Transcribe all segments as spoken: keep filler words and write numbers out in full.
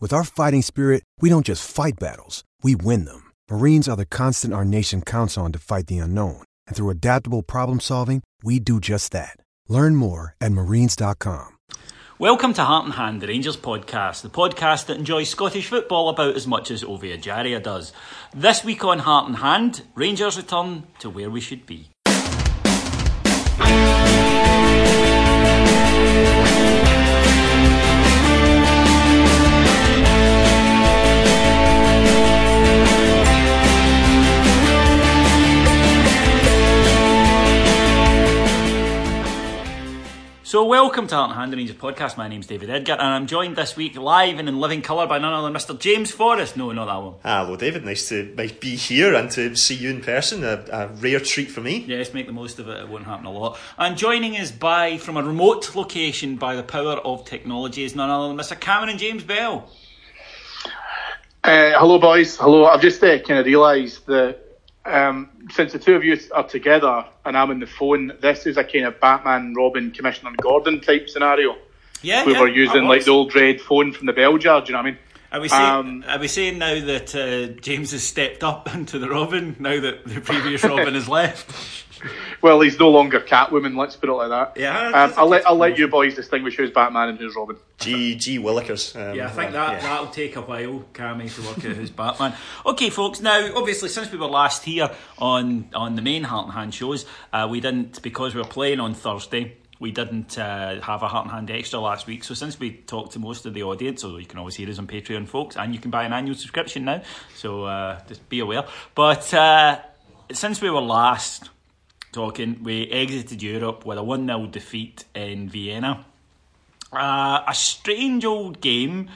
With our fighting spirit, we don't just fight battles, we win them. Marines are the constant our nation counts on to fight the unknown. And through adaptable problem solving, we do just that. Learn more at marines dot com. Welcome to Heart and Hand, the Rangers podcast, the podcast that enjoys Scottish football about as much as Ovie Ejaria does. This week on Heart and Hand, Rangers return to where we should be. So welcome to Heart and Hand, the Rangers podcast. My name's David Edgar and I'm joined this week live and in living colour by none other than Mister James Forrest. No, not that one. Hello David, nice to be here and to see you in person. A, a rare treat for me. Yes, make the most of it, it won't happen a lot. And joining us by, from a remote location by the power of technology is none other than Mister Cameron James Bell. Uh, hello boys, hello. I've just uh, kind of realised that Um, since the two of you are together and I'm on the phone, this is a kind of Batman, Robin, Commissioner Gordon type scenario. Yeah, we yeah, were using like the old red phone from the bell jar. Do you know what I mean? Are we saying, um, are we saying now that uh, James has stepped up into the Robin now that the previous Robin has left? Well, he's no longer Catwoman. Let's put it like that. Yeah, um, I'll let I'll let you boys distinguish who's Batman and who's Robin. Gee, gee, Willockers. Um, yeah, I think that uh, yeah. that'll take a while, Cammy, to work out who's Batman. Okay, folks. Now, obviously, since we were last here on on the main Heart and Hand shows, uh, we didn't because we were playing on Thursday. We didn't uh, have a Heart and Hand extra last week, so since we talked to most of the audience, although you can always hear us on Patreon, folks, and you can buy an annual subscription now, so uh, just be aware. But uh, since we were last talking, we exited Europe with a one nil defeat in Vienna. Uh, a strange old game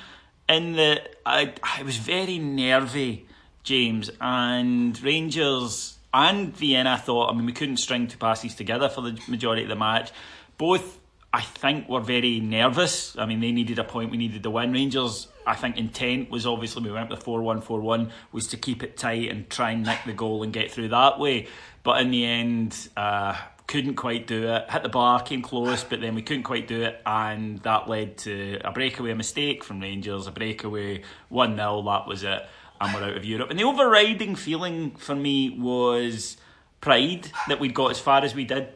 in the... I, I was very nervy, James, and Rangers and Vienna thought, I mean, we couldn't string two passes together for the majority of the match. Both, I think, were very nervous. I mean, they needed a point, we needed the win. Rangers, I think, intent was obviously, we went with four one, four one, was to keep it tight and try and nick the goal and get through that way. But in the end, uh, couldn't quite do it. Hit the bar, came close, but then we couldn't quite do it. And that led to a breakaway mistake from Rangers, a breakaway one nil, that was it. And we're out of Europe. And the overriding feeling for me was pride that we'd got as far as we did.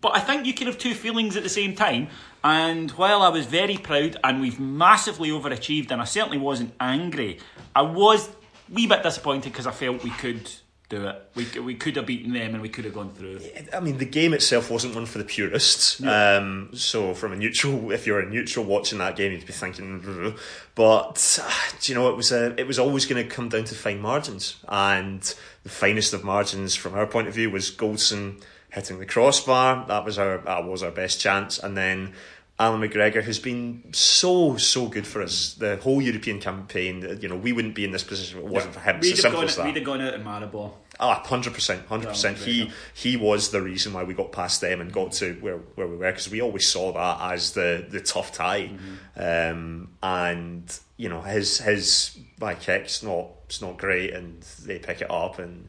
But I think you can have two feelings at the same time. And while I was very proud and we've massively overachieved and I certainly wasn't angry, I was a wee bit disappointed because I felt we could do it. We, we could have beaten them and we could have gone through. I mean, the game itself wasn't one for the purists. No. Um, so from a neutral, if you're a neutral watching that game, you'd be thinking, but do you know, it was a, it was always going to come down to fine margins. And the finest of margins from our point of view was Goldson hitting the crossbar. That was our that was our best chance. And then Alan McGregor, who's been so, so good for us the whole European campaign. You know, we wouldn't be in this position if it wasn't yeah. for him. We'd, so have gone, we'd have gone out in Maribor. Ah, one hundred percent. one hundred percent. Yeah, he he was the reason why we got past them and got to where, where we were, because we always saw that as the, the tough tie. Mm-hmm. Um, and, you know, his his by kick's not, it's not great, and they pick it up and...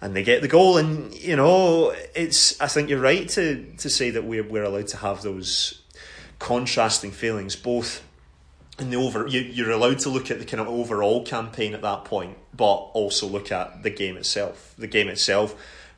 And they get the goal, and you know, it's. I think you're right to, to say that we're we're allowed to have those contrasting feelings, both in the over, you, you're allowed to look at the kind of overall campaign at that point, but also look at the game itself. The game itself,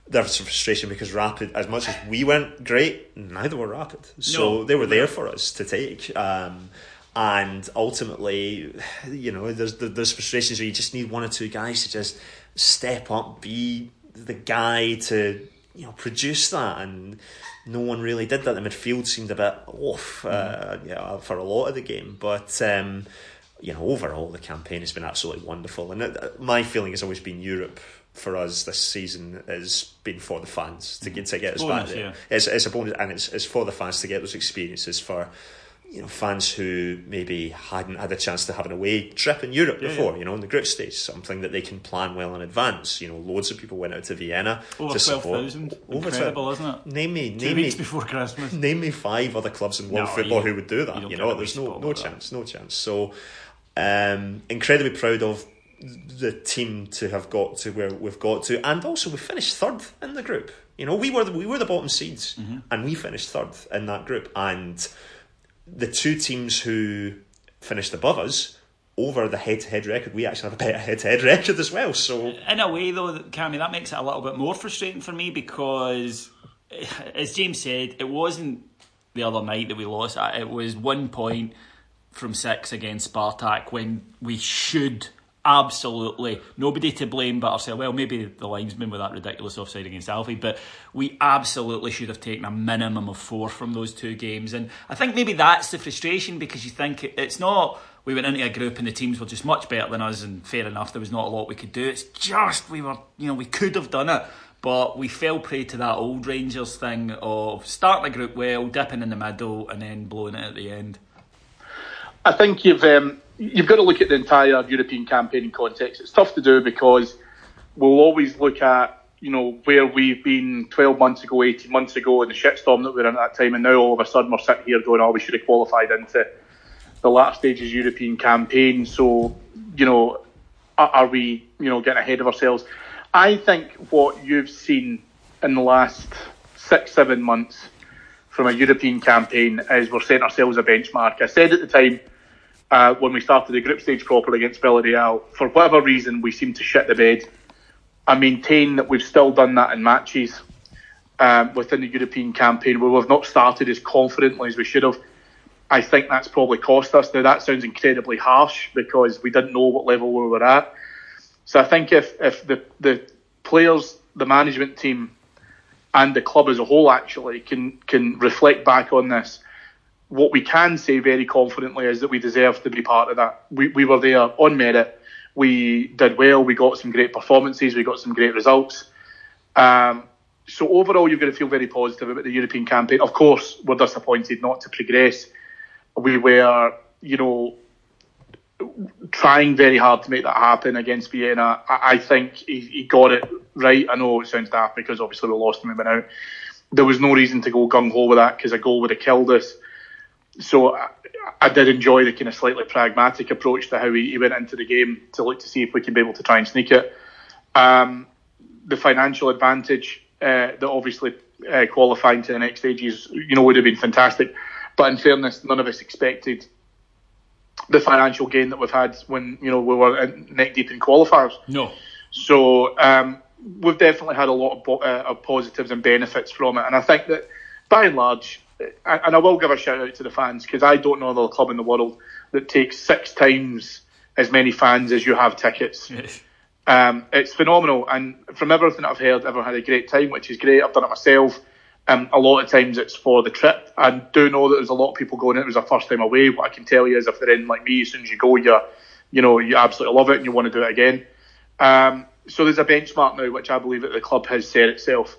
there's some frustration because Rapid, as much as we weren't great, neither were Rapid. So no, they were there for us to take. Um, and ultimately, you know, there's there's frustrations where you just need one or two guys to just step up, be the guy to, you know, produce that, and no one really did that. The midfield seemed a bit off, uh, you know, for a lot of the game, but um, you know, overall the campaign has been absolutely wonderful, and it, my feeling has always been Europe for us this season has been for the fans to get to get it's us bonus, back there. Yeah. It's it's a bonus, and it's it's for the fans to get those experiences for, you know, fans who maybe hadn't had a chance to have an away trip in Europe yeah, before, yeah. you know, in the group stage, something that they can plan well in advance. You know, loads of people went out to Vienna. Over twelve thousand. Incredible, t- isn't it? Name me, Two name weeks me, before Christmas. Name me five other clubs in world no, football you, who would do that. You, you know, there's no no chance, that. no chance. So, um, incredibly proud of the team to have got to where we've got to, and also we finished third in the group. You know, we were the, we were the bottom seeds, mm-hmm. and we finished third in that group, and the two teams who finished above us over the head-to-head record, we actually have a better head-to-head record as well. So, in a way, though, Cammy, that makes it a little bit more frustrating for me because, as James said, it wasn't the other night that we lost. It was one point from six against Spartak when we should absolutely, nobody to blame but ourselves. Well, maybe the linesman with that ridiculous offside against Alfie, but we absolutely should have taken a minimum of four from those two games. And I think maybe that's the frustration, because you think it's not, we went into a group and the teams were just much better than us, and fair enough, there was not a lot we could do. It's just, we were, you know, we could have done it, but we fell prey to that old Rangers thing of starting the group well, dipping in the middle, and then blowing it at the end. I think you've um, you've got to look at the entire European campaign in context. It's tough to do because we'll always look at, you know, where we've been twelve months ago, eighteen months ago, and the shitstorm that we were in at that time, and now all of a sudden we're sitting here going, oh, we should have qualified into the last stages of European campaign. So, you know, are we, you know, getting ahead of ourselves? I think what you've seen in the last six, seven months from a European campaign is we're setting ourselves a benchmark. I said at the time, Uh, when we started the group stage proper against Villarreal, for whatever reason, we seemed to shit the bed. I maintain that we've still done that in matches um, within the European campaign, where we've not started as confidently as we should have. I think that's probably cost us. Now, that sounds incredibly harsh because we didn't know what level we were at. So I think if, if the, the players, the management team, and the club as a whole actually can can reflect back on this, what we can say very confidently is that we deserve to be part of that. We we were there on merit. We did well. We got some great performances. We got some great results. Um, so overall, you've got to feel very positive about the European campaign. Of course, we're disappointed not to progress. We were, you know, trying very hard to make that happen against Vienna. I, I think he, he got it right. I know it sounds daft because obviously we lost him and went out. There was no reason to go gung-ho with that because a goal would have killed us. So I, I did enjoy the kind of slightly pragmatic approach to how he, he went into the game to look to see if we can be able to try and sneak it. Um, the financial advantage uh, that obviously uh, qualifying to the next stages, you know, would have been fantastic. But in fairness, none of us expected the financial gain that we've had when, you know, we were neck deep in qualifiers. No. So um, we've definitely had a lot of, uh, of positives and benefits from it, and I think that by and large. And I will give a shout out to the fans because I don't know another club in the world that takes six times as many fans as you have tickets. Yes. Um, it's phenomenal, and from everything that I've heard, everyone had a great time, which is great. I've done it myself. Um, a lot of times it's for the trip. I do know that there's a lot of people going. It was their first time away. What I can tell you is, if they're in like me, as soon as you go, you you know you absolutely love it and you want to do it again. Um, so there's a benchmark now, which I believe that the club has set itself.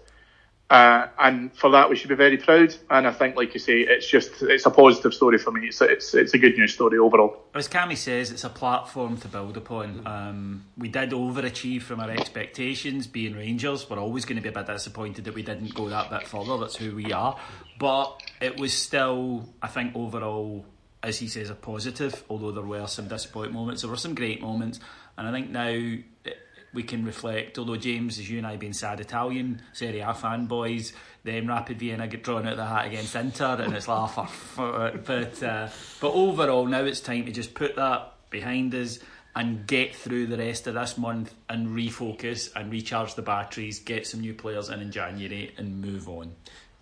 Uh, and for that we should be very proud, and I think, like you say, it's just it's a positive story for me. It's a, it's it's a good news story overall. As Cammy says, it's a platform to build upon. Um, we did overachieve from our expectations. Being Rangers, we're always going to be a bit disappointed that we didn't go that bit further. That's who we are. But it was still, I think, overall, as he says, a positive. Although there were some disappointing moments, there were some great moments, and I think now we can reflect, although James, as you and I being sad Italian Serie A fanboys, then Rapid Vienna get drawn out of the hat against Inter and it's laugh but uh, but overall now it's time to just put that behind us and get through the rest of this month and refocus and recharge the batteries, get some new players in in January and move on.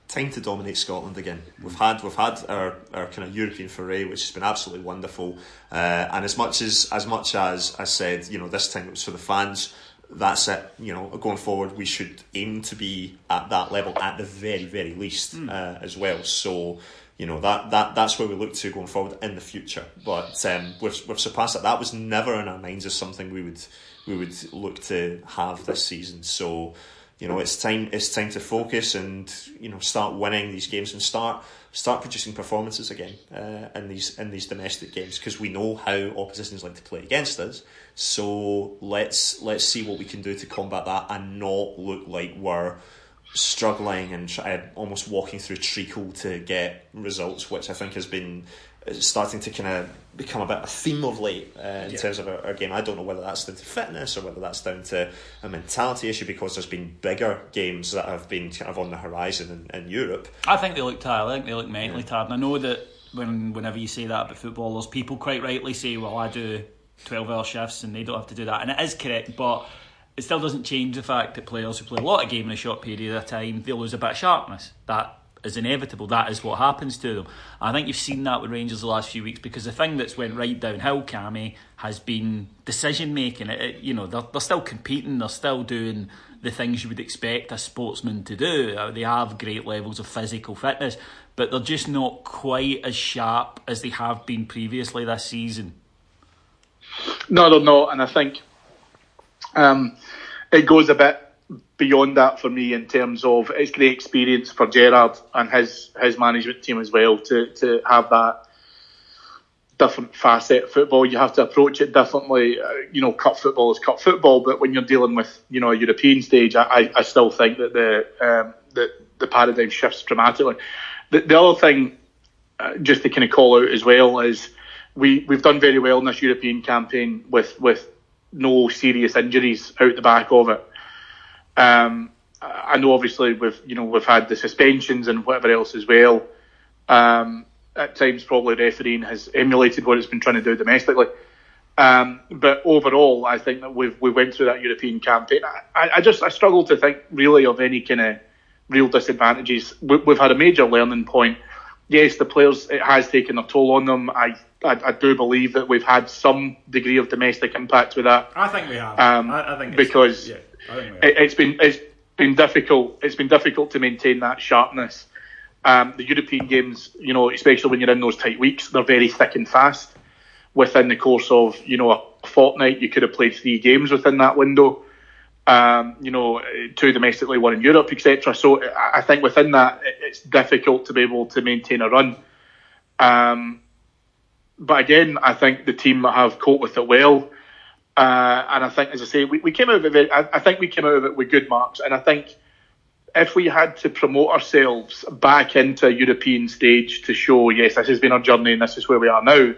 Time to dominate Scotland again. We've had we've had our, our kind of European foray, which has been absolutely wonderful. Uh, and as much as as much as I said, you know, this time it was for the fans. That's it. You know, going forward, we should aim to be at that level at the very, very least mm. uh, as well. So, you know, that that that's where we look to going forward in the future. But um, we've we've surpassed that. That was never in our minds as something we would we would look to have this season. So, you know, it's time. It's time to focus and, you know, start winning these games and start start producing performances again uh, in these in these domestic games, because we know how oppositions like to play against us. So let's let's see what we can do to combat that and not look like we're struggling and try, almost walking through treacle to get results, which I think has been starting to kind of become a bit of a theme of late uh, in yeah. terms of our, our game. I don't know whether that's down to fitness or whether that's down to a mentality issue, because there's been bigger games that have been kind of on the horizon in, in Europe. I think they look tired. I think they look mentally yeah. tired. And I know that when whenever you say that about footballers, people quite rightly say, well, I do twelve-hour shifts and they don't have to do that. And it is correct, but it still doesn't change the fact that players who play a lot of game in a short period of time, they lose a bit of sharpness. That is inevitable. That is what happens to them. I think you've seen that with Rangers the last few weeks, because the thing that's went right downhill, Cammy, has been decision making. It, it, you know, they're, they're still competing, they're still doing the things you would expect a sportsman to do. They have great levels of physical fitness, but they're just not quite as sharp as they have been previously this season. No, they're not, and I think um, it goes a bit beyond that for me, in terms of it's great experience for Gerrard and his his management team as well to to have that different facet of football. You have to approach it differently. You know, cup football is cup football, but when you're dealing with, you know, a European stage, I, I still think that the um, that the paradigm shifts dramatically. The, the other thing, uh, just to kind of call out as well, is we we've done very well in this European campaign with with no serious injuries out the back of it. Um, I know, obviously, we've you know we've had the suspensions and whatever else as well. Um, at times, probably refereeing has emulated what it's been trying to do domestically. Um, but overall, I think that we've we went through that European campaign. I, I just I struggle to think really of any kind of real disadvantages. We, we've had a major learning point. Yes, the players, it has taken a toll on them. I, I I do believe that we've had some degree of domestic impact with that. I think we have. Um, I, I think because. Yeah. It, it's been it's been difficult. It's been difficult to maintain that sharpness. Um, the European games, you know, especially when you're in those tight weeks, they're very thick and fast. Within the course of, you know, a fortnight, you could have played three games within that window. Um, you know, two domestically, one in Europe, et cetera. So I think within that, it's difficult to be able to maintain a run. Um, but again, I think the team have coped with it well. Uh, and I think, as I say, we, we came out of it. I, I think we came out of it with good marks. And I think if we had to promote ourselves back into a European stage to show, yes, this has been our journey and this is where we are now,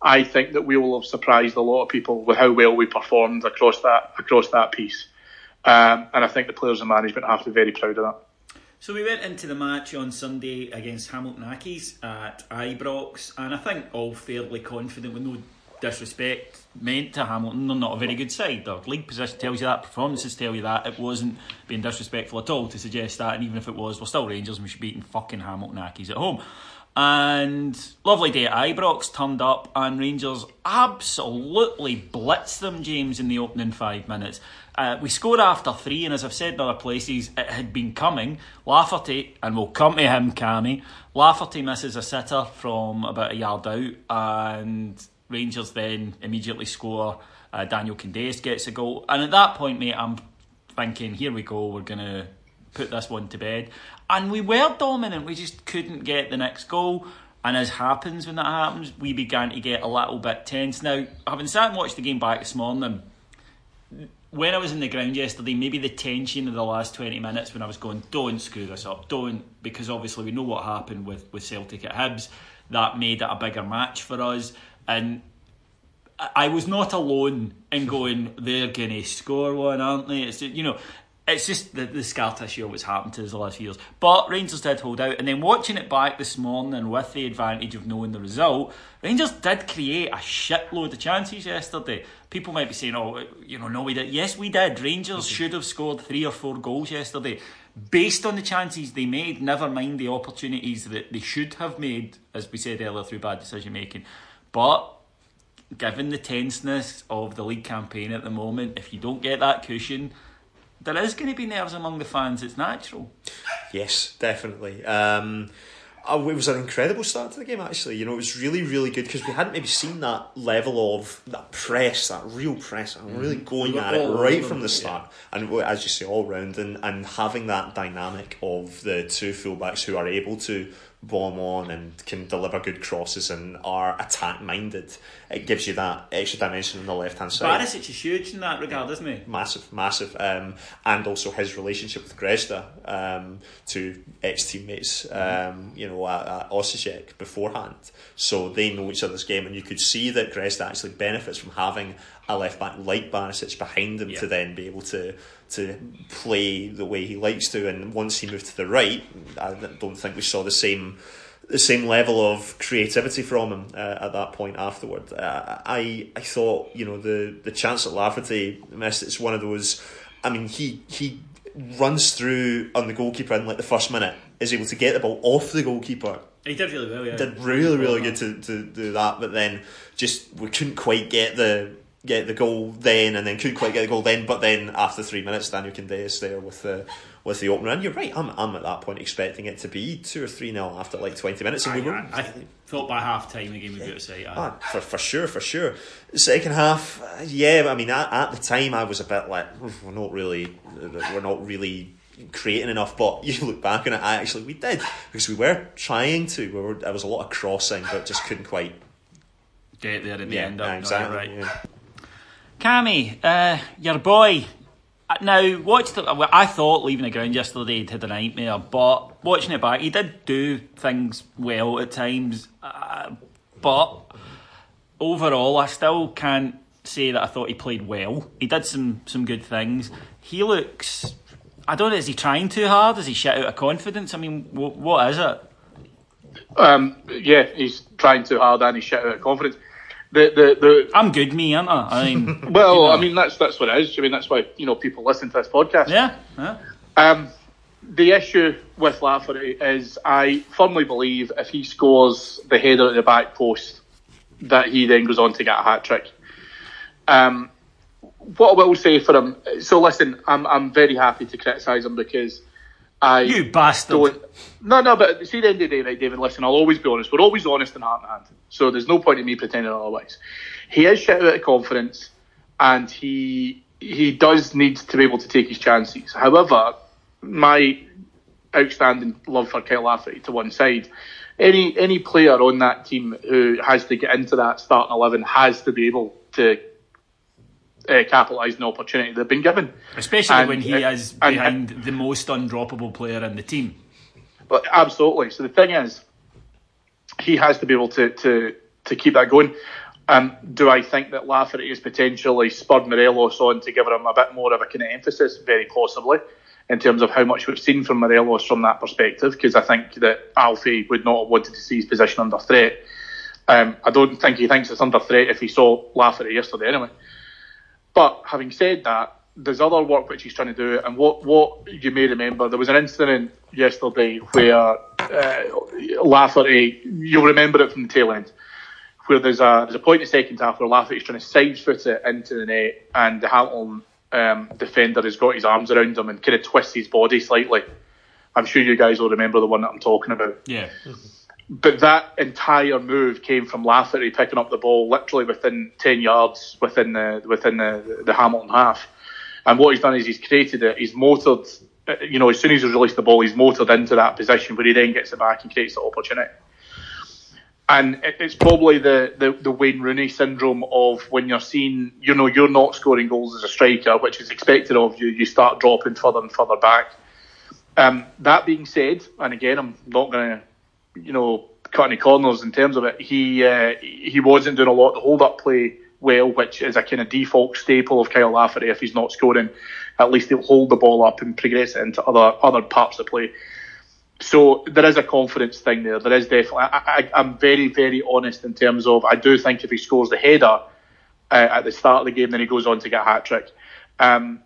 I think that we will have surprised a lot of people with how well we performed across that across that piece. Um, and I think the players and management have to be very proud of that. So we went into the match on Sunday against Hamilton Accies at Ibrox, and I think all fairly confident with no disrespect meant to Hamilton. They're not a very good side. Their league position tells you that, performances tell you that. It wasn't being disrespectful at all to suggest that, and even if it was, we're still Rangers and we should be beating fucking Hamilton Accies at home. And lovely day at Ibrox, turned up and Rangers absolutely blitzed them, James, in the opening five minutes. Uh, we scored after three, and as I've said in other places, it had been coming. Lafferty, and we'll come to him, Cammy, Lafferty misses a sitter from about a yard out, and Rangers then immediately score. Uh, Daniel Candeias gets a goal. And at that point, mate, I'm thinking, here we go, we're going to put this one to bed. And we were dominant, we just couldn't get the next goal. And as happens when that happens, we began to get a little bit tense. Now, having sat and watched the game back this morning, when I was in the ground yesterday, maybe the tension of the last twenty minutes when I was going, don't screw this up, don't, because obviously we know what happened with, with Celtic at Hibs. That made it a bigger match for us. And I was not alone in going, they're going to score one, aren't they? It's just, you know, it's just the, the scar tissue of what's happened to us the last few years. But Rangers did hold out. And then watching it back this morning with the advantage of knowing the result, Rangers did create a shitload of chances yesterday. People might be saying, oh, you know, no, we did. Yes, we did. Rangers mm-hmm. should have scored three or four goals yesterday. Based on the chances they made, never mind the opportunities that they should have made, as we said earlier, through bad decision making. But given the tenseness of the league campaign at the moment, if you don't get that cushion, there is going to be nerves among the fans. It's natural. Yes, definitely. Um, it was an incredible start to the game, actually. You know, it was really, really good because we hadn't maybe seen that level of that press, that real press. I'm really going at it right from the start. And as you say, all round, and, and having that dynamic of the two fullbacks who are able to bomb on and can deliver good crosses and are attack minded. It gives you that extra dimension on the left hand side. Barisic is huge in that regard, isn't he? Massive, massive. Um, and also his relationship with Grezda, um, two ex teammates, um, you know, at, at Osijek beforehand. So they know each other's game, and you could see that Grezda actually benefits from having a left back like Barisic behind him yeah. to then be able to to play the way he likes to. And once he moved to the right, I don't think we saw the same the same level of creativity from him uh, at that point afterward. Uh, I I thought, you know, the, the chance that Lafferty missed, it's one of those, I mean, he he runs through on the goalkeeper in like the first minute, is able to get the ball off the goalkeeper. He did really well, yeah. Did really, really good to, to do that, but then just we couldn't quite get the... get the goal then, and then couldn't quite get the goal then, but then after three minutes, Daniel Candeias there with the with the opener. And you're right, I'm I'm at that point expecting it to be two or three nil after like twenty minutes, and I, we were. I, I thought by half time the game would be out of sight. Ah, for for sure, for sure. Second half, yeah. I mean, at, at the time, I was a bit like, we're not really, we're not really creating enough. But you look back on it, I actually we did because we were trying to. We were, there was a lot of crossing, but just couldn't quite get there in the yeah, end. Up, exactly. Right. Yeah. Cammy, uh, your boy. Now, watched it, I thought leaving the ground yesterday he'd had a nightmare, but watching it back, he did do things well at times. Uh, but overall, I still can't say that I thought he played well. He did some, some good things. He looks, I don't know, is he trying too hard? Is he shit out of confidence? I mean, w- what is it? Um, yeah, he's trying too hard and he's shit out of confidence. The, the, the, I'm good, me, aren't I? I mean, well, you know. I mean, that's that's what it is. I mean, that's why, you know, people listen to this podcast. Yeah. yeah. Um, the issue with Lafferty is I firmly believe if he scores the header at the back post, that he then goes on to get a hat-trick. Um, what I will say for him... So, listen, I'm I'm very happy to criticise him because I... You bastard. Don't, no, no, but see, at the end of the day, right, David, listen, I'll always be honest. We're always honest in Heart and Hand. So there's no point in me pretending otherwise. He is shit out of confidence, and he he does need to be able to take his chances. However, my outstanding love for Kyle Lafferty to one side, any any player on that team who has to get into that starting eleven has to be able to uh, capitalise on the opportunity they've been given. Especially and, when he uh, is behind and, uh, the most undroppable player in the team. But absolutely. So the thing is, he has to be able to to, to keep that going. Um, do I think that Lafferty has potentially spurred Morelos on to give him a bit more of a kind of emphasis? Very possibly, in terms of how much we've seen from Morelos from that perspective, because I think that Alfie would not have wanted to see his position under threat. Um, I don't think he thinks it's under threat if he saw Lafferty yesterday anyway. But having said that, there's other work which he's trying to do, and what, what you may remember, there was an incident yesterday where uh, Lafferty, you'll remember it from the tail end, where there's a there's a point in the second half where Lafferty's trying to side foot it into the net, and the Hamilton um, defender has got his arms around him and kind of twists his body slightly. I'm sure you guys will remember the one that I'm talking about. Yeah. But that entire move came from Lafferty picking up the ball literally within ten yards within the within the, the Hamilton half. And what he's done is he's created it, he's motored, you know, as soon as he's released the ball, he's motored into that position where he then gets it back and creates the opportunity. And it's probably the, the, the Wayne Rooney syndrome of when you're seeing, you know, you're not scoring goals as a striker, which is expected of you, you start dropping further and further back. Um, that being said, and again, I'm not going to, you know, cut any corners in terms of it, he uh, he wasn't doing a lot. The hold-up play well, which is a kind of default staple of Kyle Lafferty. If he's not scoring, at least he'll hold the ball up and progress it into other other parts of play. So there is a confidence thing there. There is definitely. I, I, I'm very, very honest in terms of I do think if he scores the header uh, at the start of the game, then he goes on to get a hat trick. Um,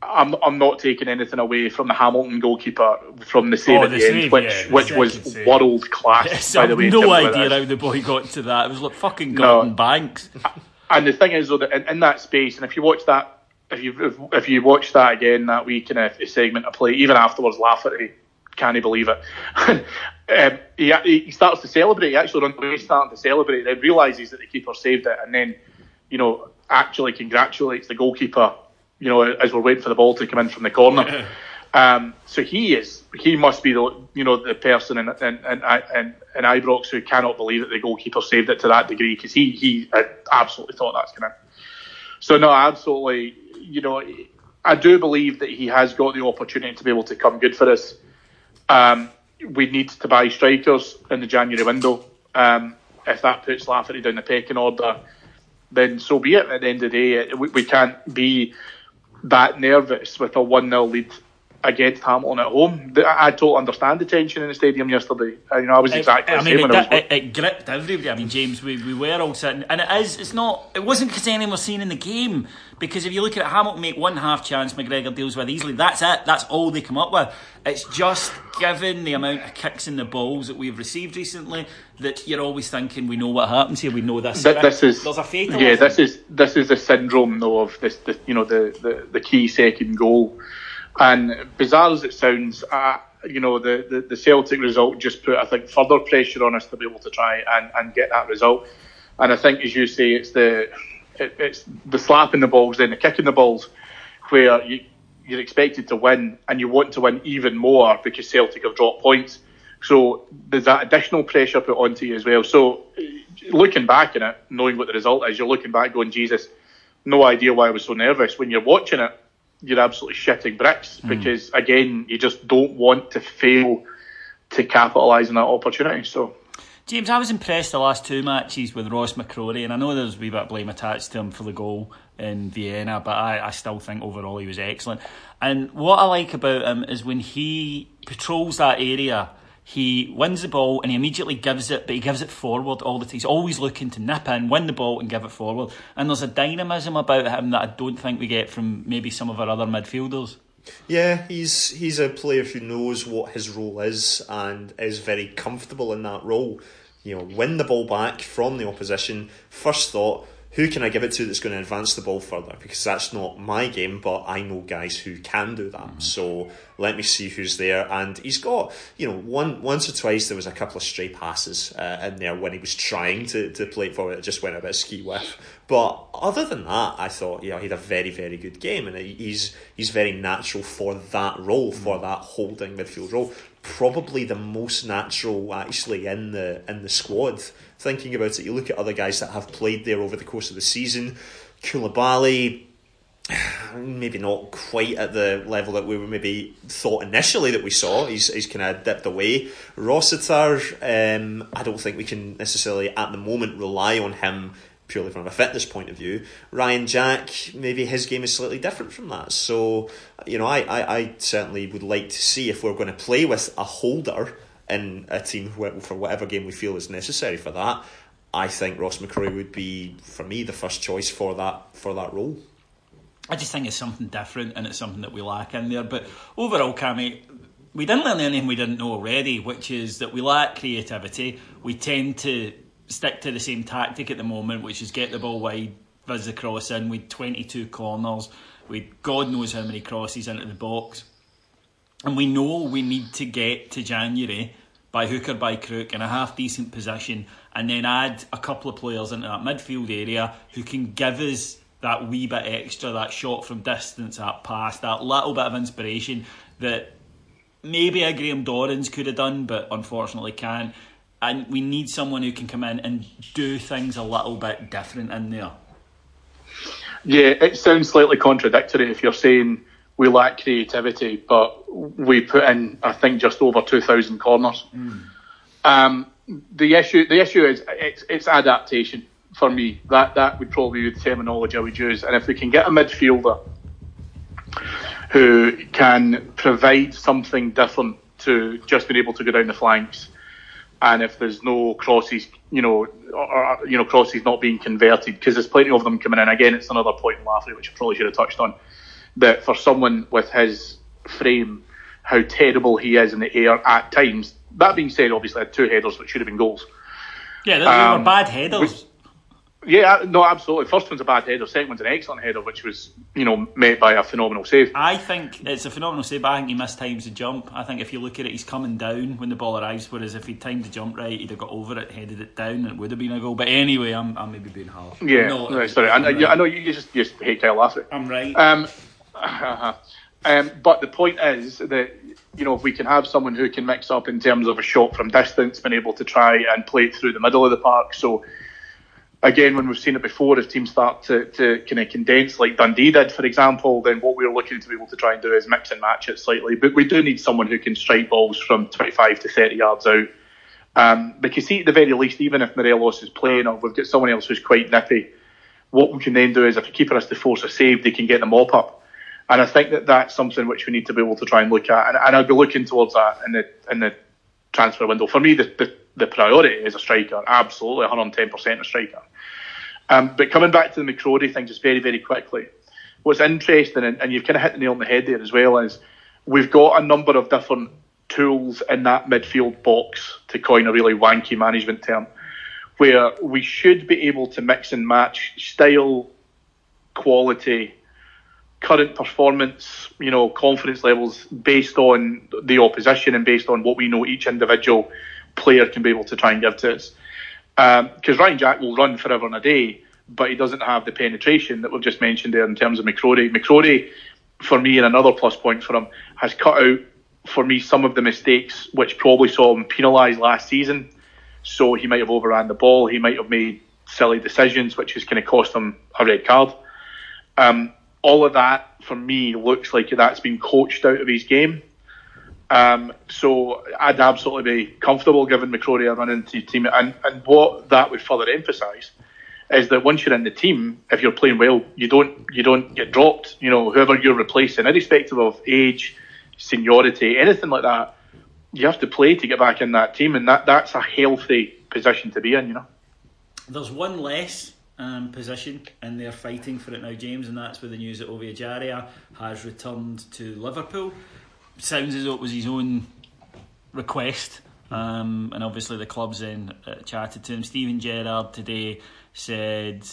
I'm I'm not taking anything away from the Hamilton goalkeeper from the save oh, at the, the save, end, which yeah, which was world class. Yes, by the way, no idea how the boy got to that. It was like fucking Gordon no. Banks. And the thing is, though, that in, in that space, and if you watch that, if you if, if you watch that again that week in a, a segment of play, even afterwards, Lafferty can't believe it. um, he he starts to celebrate. He actually runs away, starting to celebrate. Then realises that the keeper saved it, and then you know actually congratulates the goalkeeper. You know, as we're waiting for the ball to come in from the corner, yeah. um, so he is—he must be the, you know, the person in in in, in, in Ibrox who cannot believe that the goalkeeper saved it to that degree, because he he absolutely thought that's going in. So no, absolutely, you know, I do believe that he has got the opportunity to be able to come good for us. Um, we need to buy strikers in the January window. Um, if that puts Lafferty down the pecking order, then so be it. At the end of the day, we, we can't be that nervous with a one nil lead against Hamilton at home. I, I totally understand the tension in the stadium yesterday. You know, I was exactly I, I the same mean, it, when I was it, it gripped everybody. I mean, James, we, we were all sitting, and it is, it's not, it wasn't because anyone was seeing in the game, because if you look at it, Hamilton make one half chance, McGregor deals with easily, that's it, that's all they come up with. It's just given the amount of kicks in the balls that we've received recently that you're always thinking, we know what happens here, we know this. Th- this is, There's a fatal. Yeah, this is this is the syndrome though of this, the, you know, the, the, the key second goal. And bizarre as it sounds, uh, you know, the, the, the Celtic result just put, I think, further pressure on us to be able to try and, and get that result. And I think, as you say, it's the it, it's the slapping the balls, then the kicking the balls, where you, you're expected to win and you want to win even more because Celtic have dropped points. So there's that additional pressure put onto you as well. So looking back in it, knowing what the result is, you're looking back going, Jesus, no idea why I was so nervous. When you're watching it, you're absolutely shitting bricks because, mm. again, you just don't want to fail to capitalise on that opportunity. So, James, I was impressed the last two matches with Ross McCrorie, and I know there's a wee bit of blame attached to him for the goal in Vienna, but I, I still think overall he was excellent. And what I like about him is when he patrols that area, he wins the ball and he immediately gives it, but he gives it forward all the time. He's always looking to nip in, win the ball and give it forward. And there's a dynamism about him that I don't think we get from maybe some of our other midfielders. Yeah, he's he's a player who knows what his role is and is very comfortable in that role. You know, win the ball back from the opposition. First thought, who can I give it to that's going to advance the ball further? Because that's not my game, but I know guys who can do that. Mm-hmm. So let me see who's there. And he's got, you know, one once or twice there was a couple of stray passes uh, in there when he was trying to, to play it forward. It just went a bit ski whiff. But other than that, I thought, you know, he had a very, very good game. And he's he's very natural for that role, mm-hmm. for that holding midfield role. Probably the most natural actually in the in the squad. Thinking about it, you look at other guys that have played there over the course of the season. Koulibaly, maybe not quite at the level that we were maybe thought initially that we saw. He's he's kind of dipped away. Rossiter, um, I don't think we can necessarily at the moment rely on him purely from a fitness point of view. Ryan Jack, maybe his game is slightly different from that. So, you know, I, I, I certainly would like to see if we're going to play with a holder in a team for whatever game we feel is necessary for that. I think Ross McCrorie would be, for me, the first choice for that for that role. I just think it's something different and it's something that we lack in there. But overall, Cammy, we didn't learn anything we didn't know already, which is that we lack creativity. We tend to stick to the same tactic at the moment, which is get the ball wide, viz the cross in. We'd twenty-two corners. We'd God knows how many crosses into the box. And we know we need to get to January by hook or by crook in a half-decent position and then add a couple of players into that midfield area who can give us that wee bit extra, that shot from distance, that pass, that little bit of inspiration that maybe a Graham Dorans could have done but unfortunately can't. And we need someone who can come in and do things a little bit different in there. Yeah, it sounds slightly contradictory if you're saying we lack creativity, but we put in, I think, just over two thousand corners. Mm. Um, the issue the issue is it's, it's adaptation. for me. That that would probably be the terminology I would use. And if we can get a midfielder who can provide something different to just being able to go down the flanks, and if there's no crosses, you know, or, or, you know, crosses not being converted, because there's plenty of them coming in. Again, it's another point in Lafferty, which I probably should have touched on, that for someone with his frame, how terrible he is in the air at times. That being said, obviously I had two headers which should have been goals. Yeah, those um, were bad headers. Which, yeah, no, absolutely. First one's a bad header, second one's an excellent header, which was, you know, met by a phenomenal save. I think it's a phenomenal save, but I think he mistimes the jump. I think if you look at it, he's coming down when the ball arrives, whereas if he'd timed the jump right, he'd have got over it, headed it down, and it would have been a goal. But anyway, I'm, I'm maybe being harsh. Yeah, no, no, sorry, I, right. I know you just, you just hate Kyle Lafferty. I'm right. Um, um, but the point is that, you know, if we can have someone who can mix up in terms of a shot from distance, being able to try and play it through the middle of the park. So, again, when we've seen it before, if teams start to, to kind of condense, like Dundee did, for example, then what we're looking to be able to try and do is mix and match it slightly. But we do need someone who can strike balls from twenty-five to thirty yards out. Um, because, see, at the very least, even if Morelos is playing or we've got someone else who's quite nippy, what we can then do is if a keeper has to force a save, they can get the mop up. And I think that that's something which we need to be able to try and look at. And, and I'll be looking towards that in the in the transfer window. For me, the, the, the priority is a striker. Absolutely, one hundred ten percent a striker. Um, but coming back to the McCrorie thing just very, very quickly, what's interesting, and, and you've kind of hit the nail on the head there as well, is we've got a number of different tools in that midfield box, to coin a really wanky management term, where we should be able to mix and match style, quality, current performance, you know, confidence levels based on the opposition and based on what we know each individual player can be able to try and give to us. Because um, Ryan Jack will run forever and a day, but he doesn't have the penetration that we've just mentioned there in terms of McCrorie. McCrorie, for me, and another plus point for him, has cut out, for me, some of the mistakes which probably saw him penalised last season. So he might have overran the ball, he might have made silly decisions, which is going to cost him a red card. Um All of that, for me, looks like that's been coached out of his game. Um, so I'd absolutely be comfortable giving McCrorie a run into the team. And, and what that would further emphasise is that once you're in the team, if you're playing well, you don't you don't get dropped. You know, whoever you're replacing, irrespective of age, seniority, anything like that, you have to play to get back in that team. And that, that's a healthy position to be in, you know. There's one less Um, position, and they're fighting for it now, James, and that's with the news that Ovie Ejaria has returned to Liverpool. Sounds as though it was his own request, um, and obviously the club's then uh, chatted to him. Stephen Gerrard today said,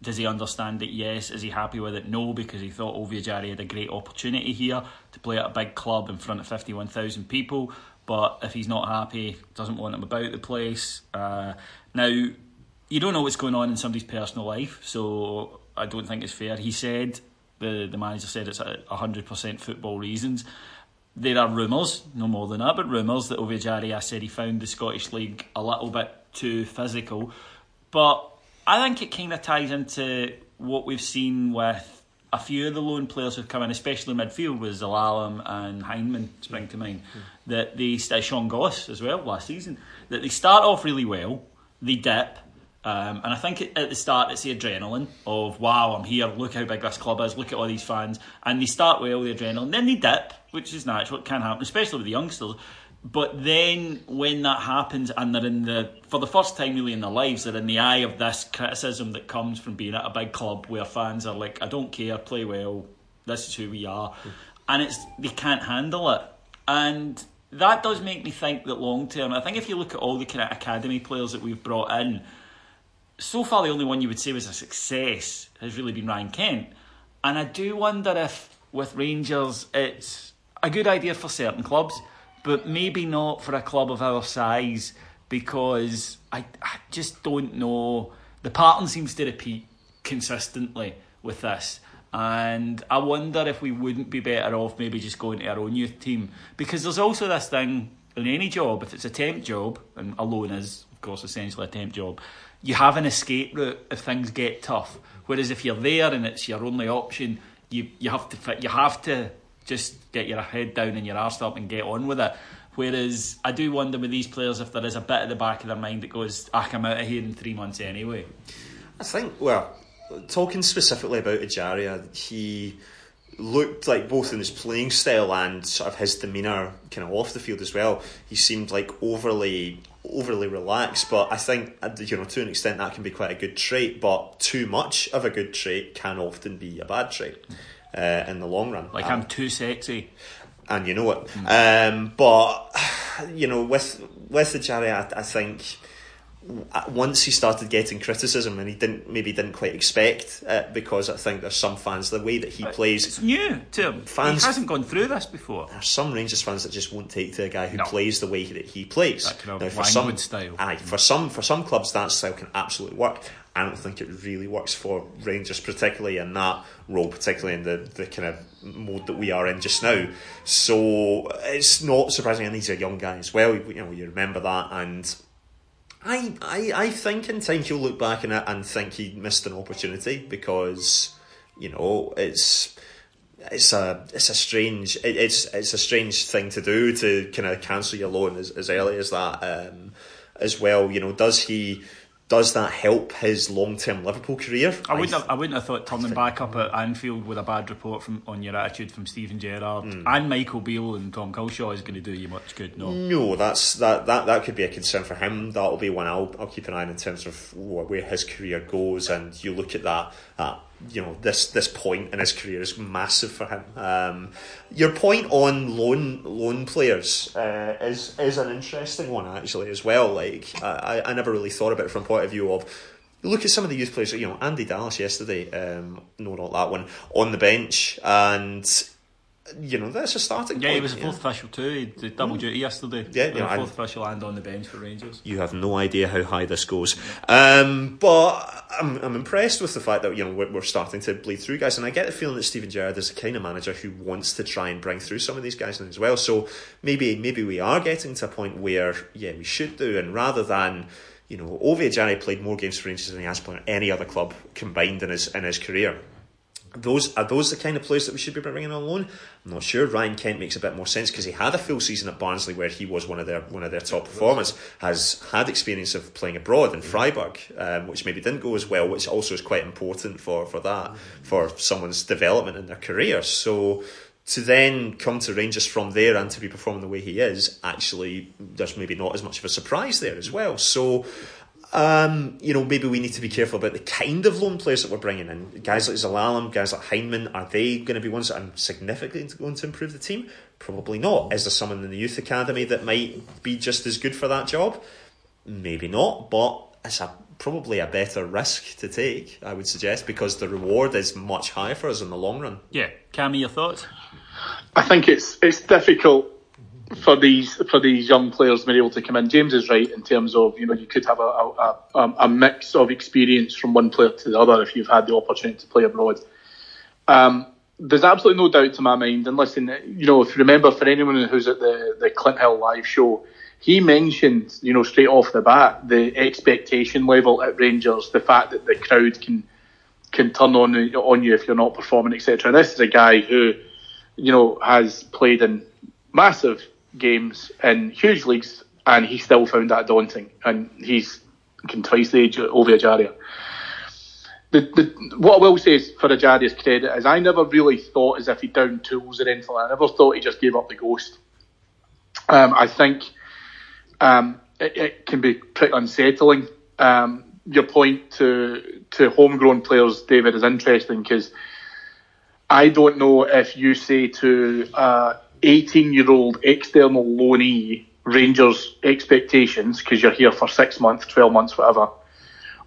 does he understand it? Yes. Is he happy with it? No, because he thought Ovie Ejaria had a great opportunity here to play at a big club in front of fifty-one thousand people, but if he's not happy, doesn't want him about the place. Uh, now, you don't know what's going on in somebody's personal life, so I don't think it's fair. He said, the, the manager said it's one hundred percent football reasons. There are rumours, no more than that, but rumours that Ovie Ejaria said he found the Scottish League a little bit too physical. But I think it kind of ties into what we've seen with a few of the lone players who've come in, especially midfield, with Zalalem and Heinemann spring to mind, mm-hmm. that they, Sean Goss as well last season, that they start off really well, they dip, Um, and I think at the start it's the adrenaline of, wow, I'm here, look how big this club is, look at all these fans, and they start well, the adrenaline, then they dip, which is natural, it can happen, especially with the youngsters. But then when that happens and they're in the, for the first time really in their lives, they're in the eye of this criticism that comes from being at a big club where fans are like, I don't care, play well, this is who we are, and it's they can't handle it. And that does make me think that long term, I think if you look at all the kind of academy players that we've brought in, so far, the only one you would say was a success has really been Ryan Kent. And I do wonder if, with Rangers, it's a good idea for certain clubs, but maybe not for a club of our size, because I, I just don't know. The pattern seems to repeat consistently with this. And I wonder if we wouldn't be better off maybe just going to our own youth team. Because there's also this thing, in any job, if it's a temp job, and a loan is, of course, essentially a temp job, you have an escape route if things get tough. Whereas if you're there and it's your only option, you, you have to fit, you have to just get your head down and your arse up and get on with it. Whereas I do wonder with these players if there is a bit at the back of their mind that goes, ah, I'm out of here in three months anyway. I think, well, talking specifically about Ejaria, he looked like, both in his playing style and sort of his demeanour kind of off the field as well, he seemed like overly overly relaxed. But I think, you know, to an extent that can be quite a good trait, but too much of a good trait can often be a bad trait uh, in the long run. Like, and I'm too sexy. And you know it. Mm. Um, but, you know, with, with Ejaria, I, I think once he started getting criticism, and he didn't maybe didn't quite expect it, because I think there's some fans, the way that he plays, it's new to him. Fans, he hasn't gone through this before. There's some Rangers fans that just won't take to a guy who no. plays the way that he plays. That kind of now, for some style. Aye, for some for some clubs that style can absolutely work. I don't think it really works for Rangers, particularly in that role, particularly in the, the kind of mode that we are in just now. So it's not surprising, and he's a young guy as well. You know, you remember that, and I, I, I think in time he'll look back on it and think he missed an opportunity, because, you know, it's it's a it's a strange it, it's it's a strange thing to do, to kind of cancel your loan as, as early as that, um, as well. You know, does he does that help his long term Liverpool career? I wouldn't I, th- have, I wouldn't have thought turning th- back up at Anfield with a bad report from on your attitude from Stephen Gerrard mm. and Michael Beale and Tom Culshaw is going to do you much good. No, no, that's that, that, that could be a concern for him. That'll be one I'll I'll keep an eye on in terms of where his career goes. And you look at that, that you know, this this point in his career is massive for him. Um, your point on loan loan players uh, is is an interesting one actually as well. Like, I, I never really thought about it from the point of view of, look at some of the youth players. You know, Andy Dallas yesterday, um, no, not that one, on the bench, and you know, that's a starting yeah, point. Yeah, he was a fourth official yeah. too. He did double mm. duty yesterday. Yeah, yeah, a fourth official and on the bench for Rangers. You have no idea how high this goes. Um, but I'm I'm impressed with the fact that, you know, we're, we're starting to bleed through guys, and I get the feeling that Stephen Gerrard is the kind of manager who wants to try and bring through some of these guys in as well. So maybe maybe we are getting to a point where yeah we should do, and rather than, you know, Ovie Ejaria played more games for Rangers than he has played at any other club combined in his in his career. Those are those the kind of players that we should be bringing on loan? I'm not sure. Ryan Kent makes a bit more sense because he had a full season at Barnsley where he was one of their one of their top performers. Has had experience of playing abroad in Freiburg, um, which maybe didn't go as well, which also is quite important for for that for someone's development in their career. So to then come to Rangers from there and to be performing the way he is, actually, there's maybe not as much of a surprise there as well. So. Um, you know, maybe we need to be careful about the kind of loan players that we're bringing in. Guys like Zalalem, guys like Heinemann, are they going to be ones that are significantly going to improve the team? Probably not. Is there someone in the youth academy that might be just as good for that job? Maybe not, but it's a, probably a better risk to take, I would suggest, because the reward is much higher for us in the long run. Yeah. Cammy, your thoughts? I think it's it's difficult for these for these young players to be able to come in. James is right in terms of, you know, you could have a a, a, a mix of experience from one player to the other if you've had the opportunity to play abroad. Um, there's absolutely no doubt to my mind. And listen, you know, if you remember, for anyone who's at the, the Clint Hill live show, he mentioned, you know, straight off the bat, the expectation level at Rangers, the fact that the crowd can can turn on on you if you're not performing, et cetera. And this is a guy who, you know, has played in massive games in huge leagues, and he still found that daunting. And he's twice the age of Ovie Ejaria. The, the, what I will say is, for Ajaria's credit, is I never really thought as if he downed tools or anything. I never thought he just gave up the ghost. Um, I think um, it, it can be pretty unsettling. Um, your point to to homegrown players, David, is interesting because I don't know if you say to Uh, eighteen-year-old external loanee Rangers expectations, because you're here for six months, twelve months, whatever,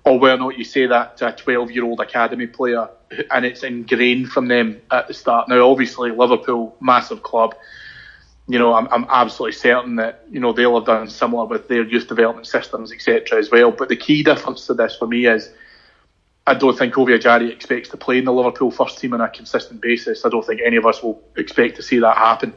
or whether or not you say that to a twelve-year-old academy player, and it's ingrained from them at the start. Now, obviously, Liverpool, massive club, you know, I'm, I'm absolutely certain that, you know, they'll have done similar with their youth development systems, et cetera, as well. But the key difference to this for me is, I don't think Ovie Ejaria expects to play in the Liverpool first team on a consistent basis. I don't think any of us will expect to see that happen.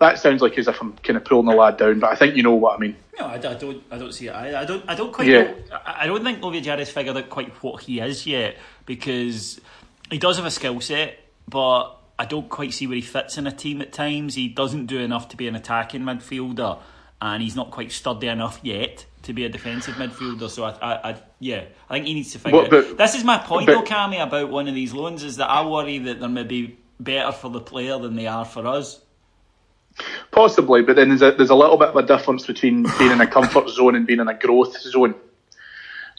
That sounds like as if I'm kind of pulling the lad down, but I think you know what I mean. No, I, I don't. I don't see it. I, I don't. I don't quite. Yeah. Know, I don't think Ovie Ejaria's figured out quite what he is yet, because he does have a skill set, but I don't quite see where he fits in a team at times. He doesn't do enough to be an attacking midfielder, and he's not quite sturdy enough yet. to be a defensive midfielder. So I, I, I yeah, I think he needs to figure. But, but, it. This is my point, but, though, Cammy, about one of these loans is that I worry that they're maybe better for the player than they are for us. Possibly, but then there's a there's a little bit of a difference between being in a comfort zone and being in a growth zone.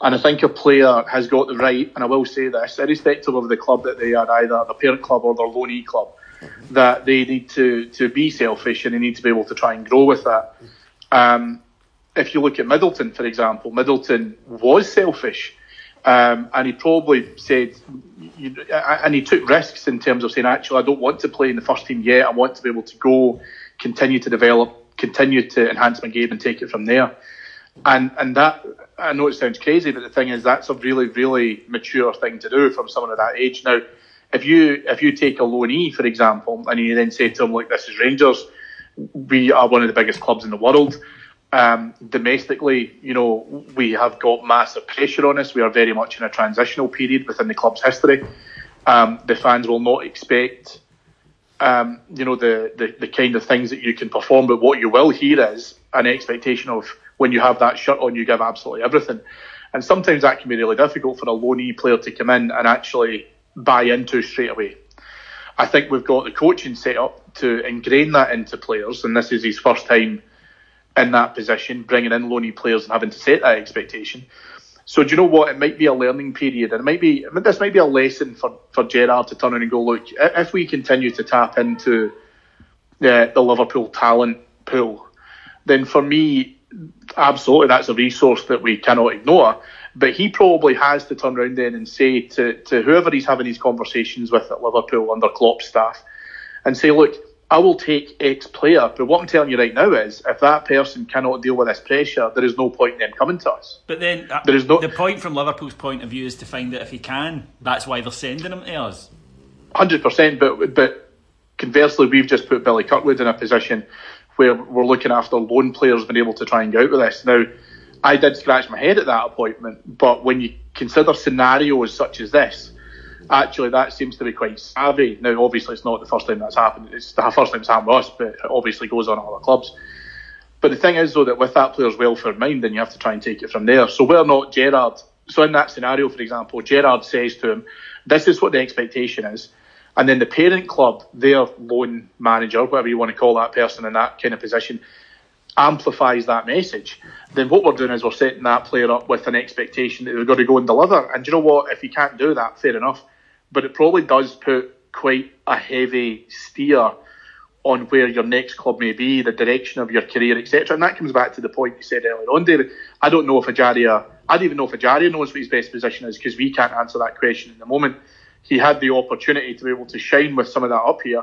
And I think a player has got the right, and I will say this, irrespective of the club that they are, either the parent club or their loanee club, mm-hmm. that they need to, to be selfish and they need to be able to try and grow with that. Um, if you look at Middleton, for example, Middleton was selfish, um, and he probably said, you, and he took risks in terms of saying, actually, I don't want to play in the first team yet. I want to be able to go, continue to develop, continue to enhance my game and take it from there. And and that, I know it sounds crazy, but the thing is that's a really, really mature thing to do from someone at that age. Now, if you if you take a loanee, for example, and you then say to them, look, this is Rangers, we are one of the biggest clubs in the world. Um, domestically, you know, we have got massive pressure on us. We are very much in a transitional period within the club's history. Um, the fans will not expect, um, you know, the, the, the kind of things that you can perform, but what you will hear is an expectation of, when you have that shirt on, you give absolutely everything. And sometimes that can be really difficult for a loanee player to come in and actually buy into straight away. I think we've got the coaching set up to ingrain that into players, and this is his first time in that position, bringing in loanee players and having to set that expectation. So do you know what? It might be a learning period, and it might be, this might be a lesson for, for Gerrard to turn in and go, look, if we continue to tap into the, the Liverpool talent pool, then for me, absolutely, that's a resource that we cannot ignore. But he probably has to turn around then and say to, to whoever he's having these conversations with at Liverpool under Klopp's staff and say, look, I will take X player, but what I'm telling you right now is if that person cannot deal with this pressure, there is no point in them coming to us. But then that, there is no... the point from Liverpool's point of view is to find out if he can. That's why they're sending him to us. one hundred percent, but, but conversely, we've just put Billy Kirkwood in a position where we're looking after loan players being able to try and get out with this. Now, I did scratch my head at that appointment, but when you consider scenarios such as this, actually that seems to be quite savvy. Now, obviously it's not the first time that's happened. It's the first time it's happened to us, but it obviously goes on at other clubs. But the thing is, though, that with that player's welfare in mind, then you have to try and take it from there. So we're not Gerrard. So in that scenario, for example, Gerrard says to him, this is what the expectation is. And then the parent club, their loan manager, whatever you want to call that person in that kind of position, amplifies that message. Then what we're doing is we're setting that player up with an expectation that they're going to go and deliver. And you know what? If you can't do that, fair enough. But it probably does put quite a heavy steer on where your next club may be, the direction of your career, et cetera. And that comes back to the point you said earlier on, David. I don't know if Ejaria, I don't even know if Ejaria knows what his best position is because we can't answer that question at the moment. He had the opportunity to be able to shine with some of that up here.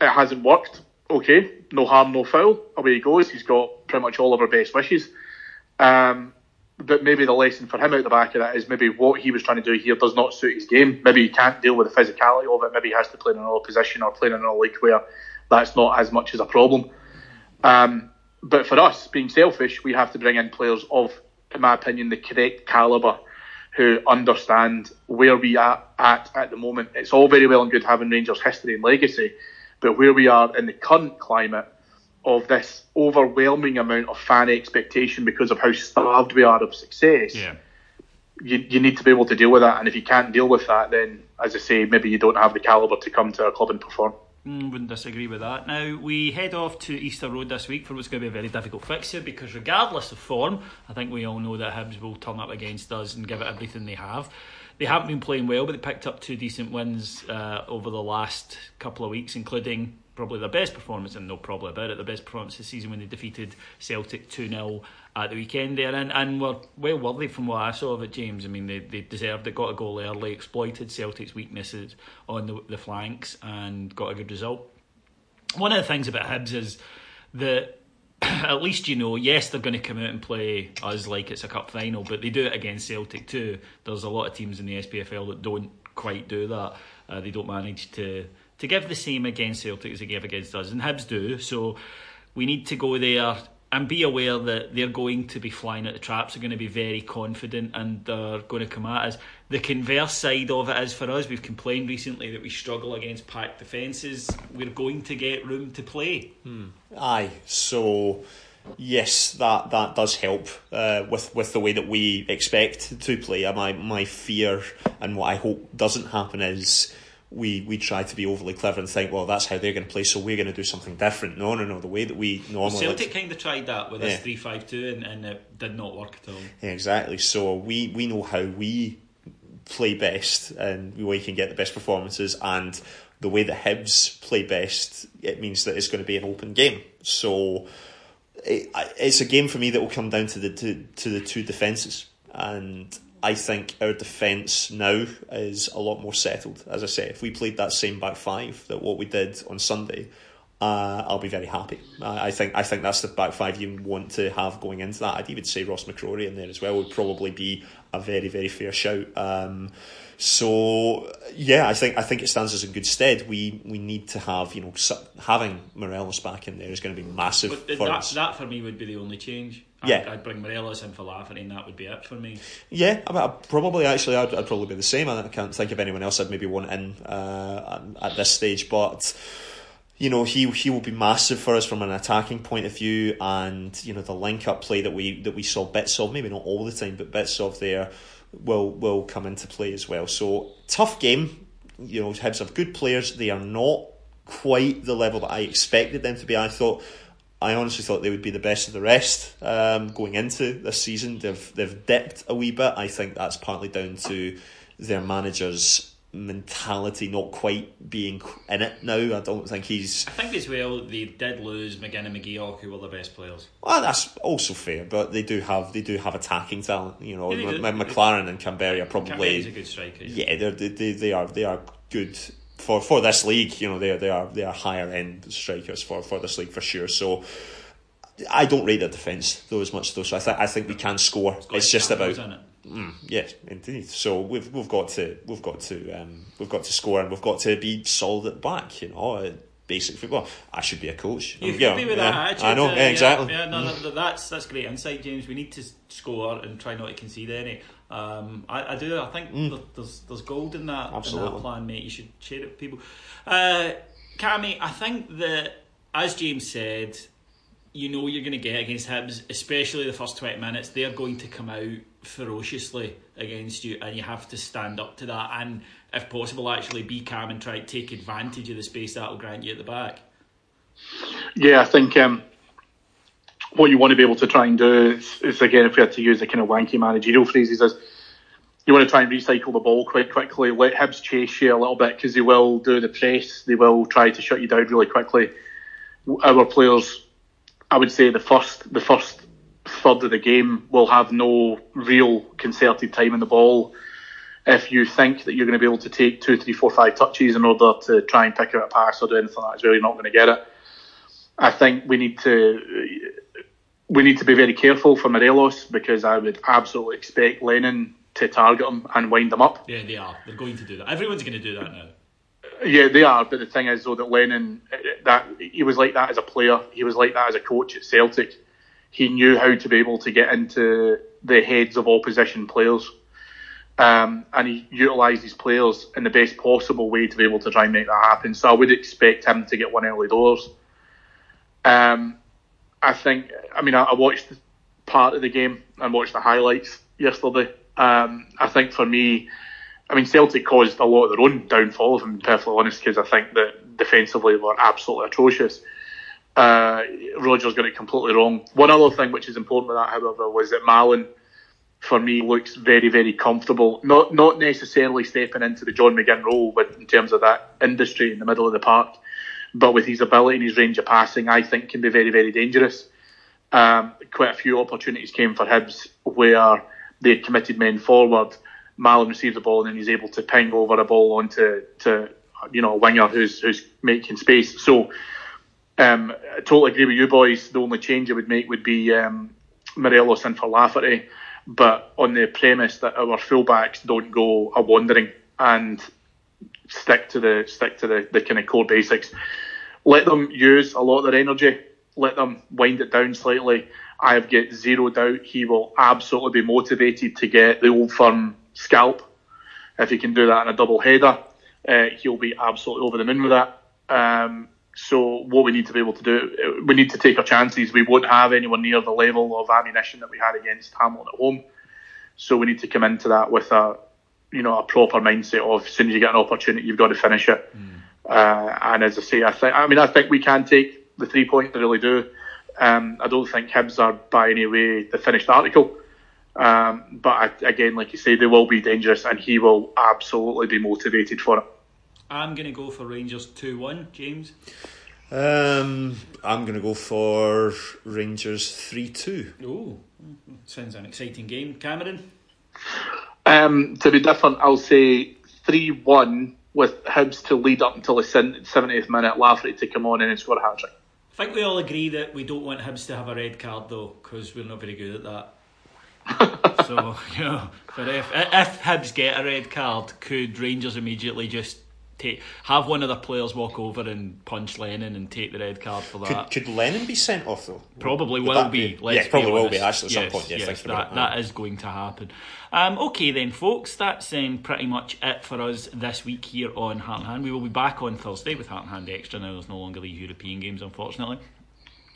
It hasn't worked. Okay, no harm, no foul. Away he goes. He's got pretty much all of our best wishes. Um, but maybe the lesson for him out the back of that is maybe what he was trying to do here does not suit his game. Maybe he can't deal with the physicality of it. Maybe he has to play in another position or play in another league where that's not as much as a problem. Um, but for us, being selfish, we have to bring in players of, in my opinion, the correct calibre, who understand where we are at at the moment. It's all very well and good having Rangers' history and legacy, but where we are in the current climate of this overwhelming amount of fan expectation because of how starved we are of success, yeah. you, you need to be able to deal with that. And if you can't deal with that, then, as I say, maybe you don't have the calibre to come to our club and perform. Mm, wouldn't disagree with that. Now, we head off to Easter Road this week for what's going to be a very difficult fixture because regardless of form, I think we all know that Hibs will turn up against us and give it everything they have. They haven't been playing well, but they picked up two decent wins uh, over the last couple of weeks, including probably their best performance, and no probably about it, their best performance this season when they defeated Celtic two nil at the weekend there. And, and were well worthy from what I saw of it, James. I mean, they, they deserved it, got a goal early, exploited Celtic's weaknesses on the, the flanks and got a good result. One of the things about Hibs is that, at least you know, yes, they're going to come out and play us like it's a cup final, but they do it against Celtic too. There's a lot of teams in the S P F L that don't quite do that. Uh, they don't manage to... to give the same against Celtic as they gave against us, and Hibs do, so we need to go there and be aware that they're going to be flying at the traps, they're going to be very confident and they're going to come at us. The converse side of it is for us, we've complained recently that we struggle against packed defences, we're going to get room to play. Hmm. Aye, so yes, that, that does help uh, with, with the way that we expect to play. My my fear and what I hope doesn't happen is we, we try to be overly clever and think, well, that's how they're going to play, so we're going to do something different. No, no, no, the way that we normally... Celtic kind of tried that with this three five two and, and it did not work at all. Yeah, exactly. So we, we know how we play best and we can get the best performances, and the way that Hibs play best, it means that it's going to be an open game. So... It, it's a game for me that will come down to the to, to the two defences, and I think our defence now is a lot more settled. As I say, if we played that same back five that what we did on Sunday, uh, I'll be very happy. I, I think I think that's the back five you want to have going into that. I'd even say Ross McCrorie in there as well would probably be a very very fair shout. Um, so yeah, I think I think it stands us in good stead. We we need to have, you know, having Morelos back in there is going to be massive. But for that, us. That for me would be the only change. Yeah. I'd, I'd bring Morelos in for Lafferty, and that would be it for me. Yeah, I mean, I'd probably actually I'd, I'd probably be the same. I can't think of anyone else I'd maybe want in uh, at this stage, but. You know, he he will be massive for us from an attacking point of view, and you know the link up play that we that we saw bits of, maybe not all the time, but bits of there will will come into play as well. So tough game. You know, Hibs have good players. They are not quite the level that I expected them to be. I thought, I honestly thought they would be the best of the rest um, going into this season. They've they've dipped a wee bit. I think that's partly down to their managers. Mentality not quite being in it now. I don't think he's I think as well they did lose McGinn and McGeoch, who were the best players. Well, that's also fair, but they do have they do have attacking talent, you know. Yeah, M- McLaren and Canberra are probably a good striker. Yeah, yeah they they they are they are good for, for this league, you know. They are they are they are higher end strikers for, for this league for sure. So I don't rate their defence though as much though, so I think I think we can score. It's, it's just about it. Mm, yes, indeed. So we've we've got to we've got to um, we've got to score, and we've got to be solid at back. You know, basic football. I should be a coach. You could know, be with yeah, that attitude. I know, uh, yeah, exactly. Yeah, no, no, that's that's great insight, James. We need to score and try not to concede any. Um, I, I do. I think mm. there's there's gold in that, in that plan, mate. You should share it with people. Uh, Cammy, I think that, as James said, you know you're going to get against Hibs, especially the first twenty minutes. They're going to come out ferociously against you, and you have to stand up to that, and if possible actually be calm and try to take advantage of the space that will grant you at the back. Yeah, I think um, what you want to be able to try and do is, is again, if we had to use the kind of wanky managerial phrases, is you want to try and recycle the ball quite quickly, let Hibs chase you a little bit, because they will do the press, they will try to shut you down really quickly. Our players, I would say the first the first third of the game will have no real concerted time in the ball. If you think that you're going to be able to take two, three, four, five touches in order to try and pick out a pass or do anything like that, it's really not going to get it. I think we need to we need to be very careful for Morelos, because I would absolutely expect Lennon to target him and wind him up. Yeah, they are. They're going to do that. Everyone's going to do that now. Yeah, they are. But the thing is, though, that Lennon, that he was like that as a player. He was like that as a coach at Celtic. He knew how to be able to get into the heads of opposition players, um, and he utilised his players in the best possible way to be able to try and make that happen. So I would expect him to get one early doors. Um, I think, I mean, I, I watched part of the game and watched the highlights yesterday. Um, I think for me, I mean, Celtic caused a lot of their own downfall, if I'm perfectly honest, because I think that defensively they were absolutely atrocious. Uh, Rogers got it completely wrong. One other thing which is important with that, however, was that Malin, for me, looks very, very comfortable. Not not necessarily stepping into the John McGinn role, but in terms of that industry in the middle of the park, but with his ability and his range of passing, I think can be very, very dangerous. Um, quite a few opportunities came for Hibs where they had committed men forward. Malin receives the ball and then he's able to ping over a ball onto to you know a winger who's who's making space. So. Um, I totally agree with you boys. The only change I would make would be um, Morelos in for Lafferty, but on the premise that our fullbacks don't go a wandering and stick to the stick to the, the kind of core basics. Let them use a lot of their energy. Let them wind it down slightly. I have got zero doubt he will absolutely be motivated to get the Old Firm scalp. If he can do that in a double header, uh, he'll be absolutely over the moon with that. Um, So what we need to be able to do, we need to take our chances. We won't have anyone near the level of ammunition that we had against Hamilton at home. So we need to come into that with a, you know, a proper mindset of as soon as you get an opportunity, you've got to finish it. Mm. Uh, and as I say, I think, I mean, I think we can take the three points. I really do. Um, I don't think Hibs are by any way the finished article. Um, but I, again, like you say, they will be dangerous, and he will absolutely be motivated for it. I'm going to go for Rangers two one. James? Um, I'm going to go for Rangers three two. Oh, sounds an exciting game. Cameron? Um, to be different, I'll say three one with Hibs to lead up until the seventieth minute, Lafferty to come on in and score a hat-trick. I think we all agree that we don't want Hibs to have a red card, though, because we're not very good at that. So, you know, but if, if Hibs get a red card, could Rangers immediately just take, have one of the players walk over and punch Lennon and take the red card for that? Could, could Lennon be sent off, though? Probably Would will be. be. Let's yeah, probably be will be, actually, at yes, some point. Yes, yes, that, that is going to happen. Um, okay, then, folks, that's um, pretty much it for us this week here on Heart and Hand. We will be back on Thursday with Heart and Hand Extra. Now, there's no longer the European games, unfortunately.